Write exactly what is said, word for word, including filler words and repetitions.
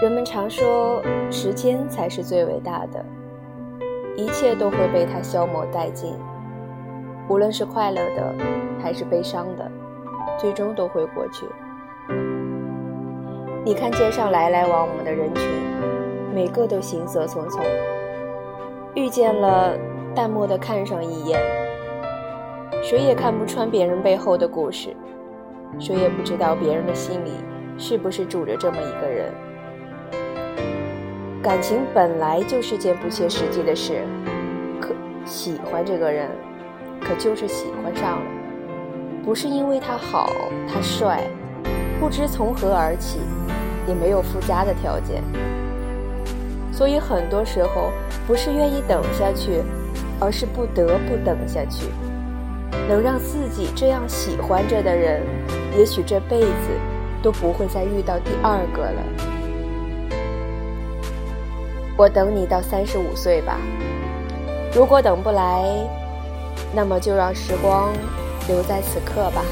人们常说时间才是最伟大的，一切都会被它消磨殆尽，无论是快乐的还是悲伤的，最终都会过去。你看街上来来往往的人群，每个都行色匆匆，遇见了淡漠的看上一眼，谁也看不穿别人背后的故事，谁也不知道别人的心里是不是住着这么一个人。感情本来就是件不切实际的事，可喜欢这个人，可就是喜欢上了，不是因为他好他帅，不知从何而起，也没有附加的条件。所以很多时候不是愿意等下去，而是不得不等下去。能让自己这样喜欢着的人，也许这辈子都不会再遇到第二个了。我等你到三十五岁吧，如果等不来，那么就让时光留在此刻吧。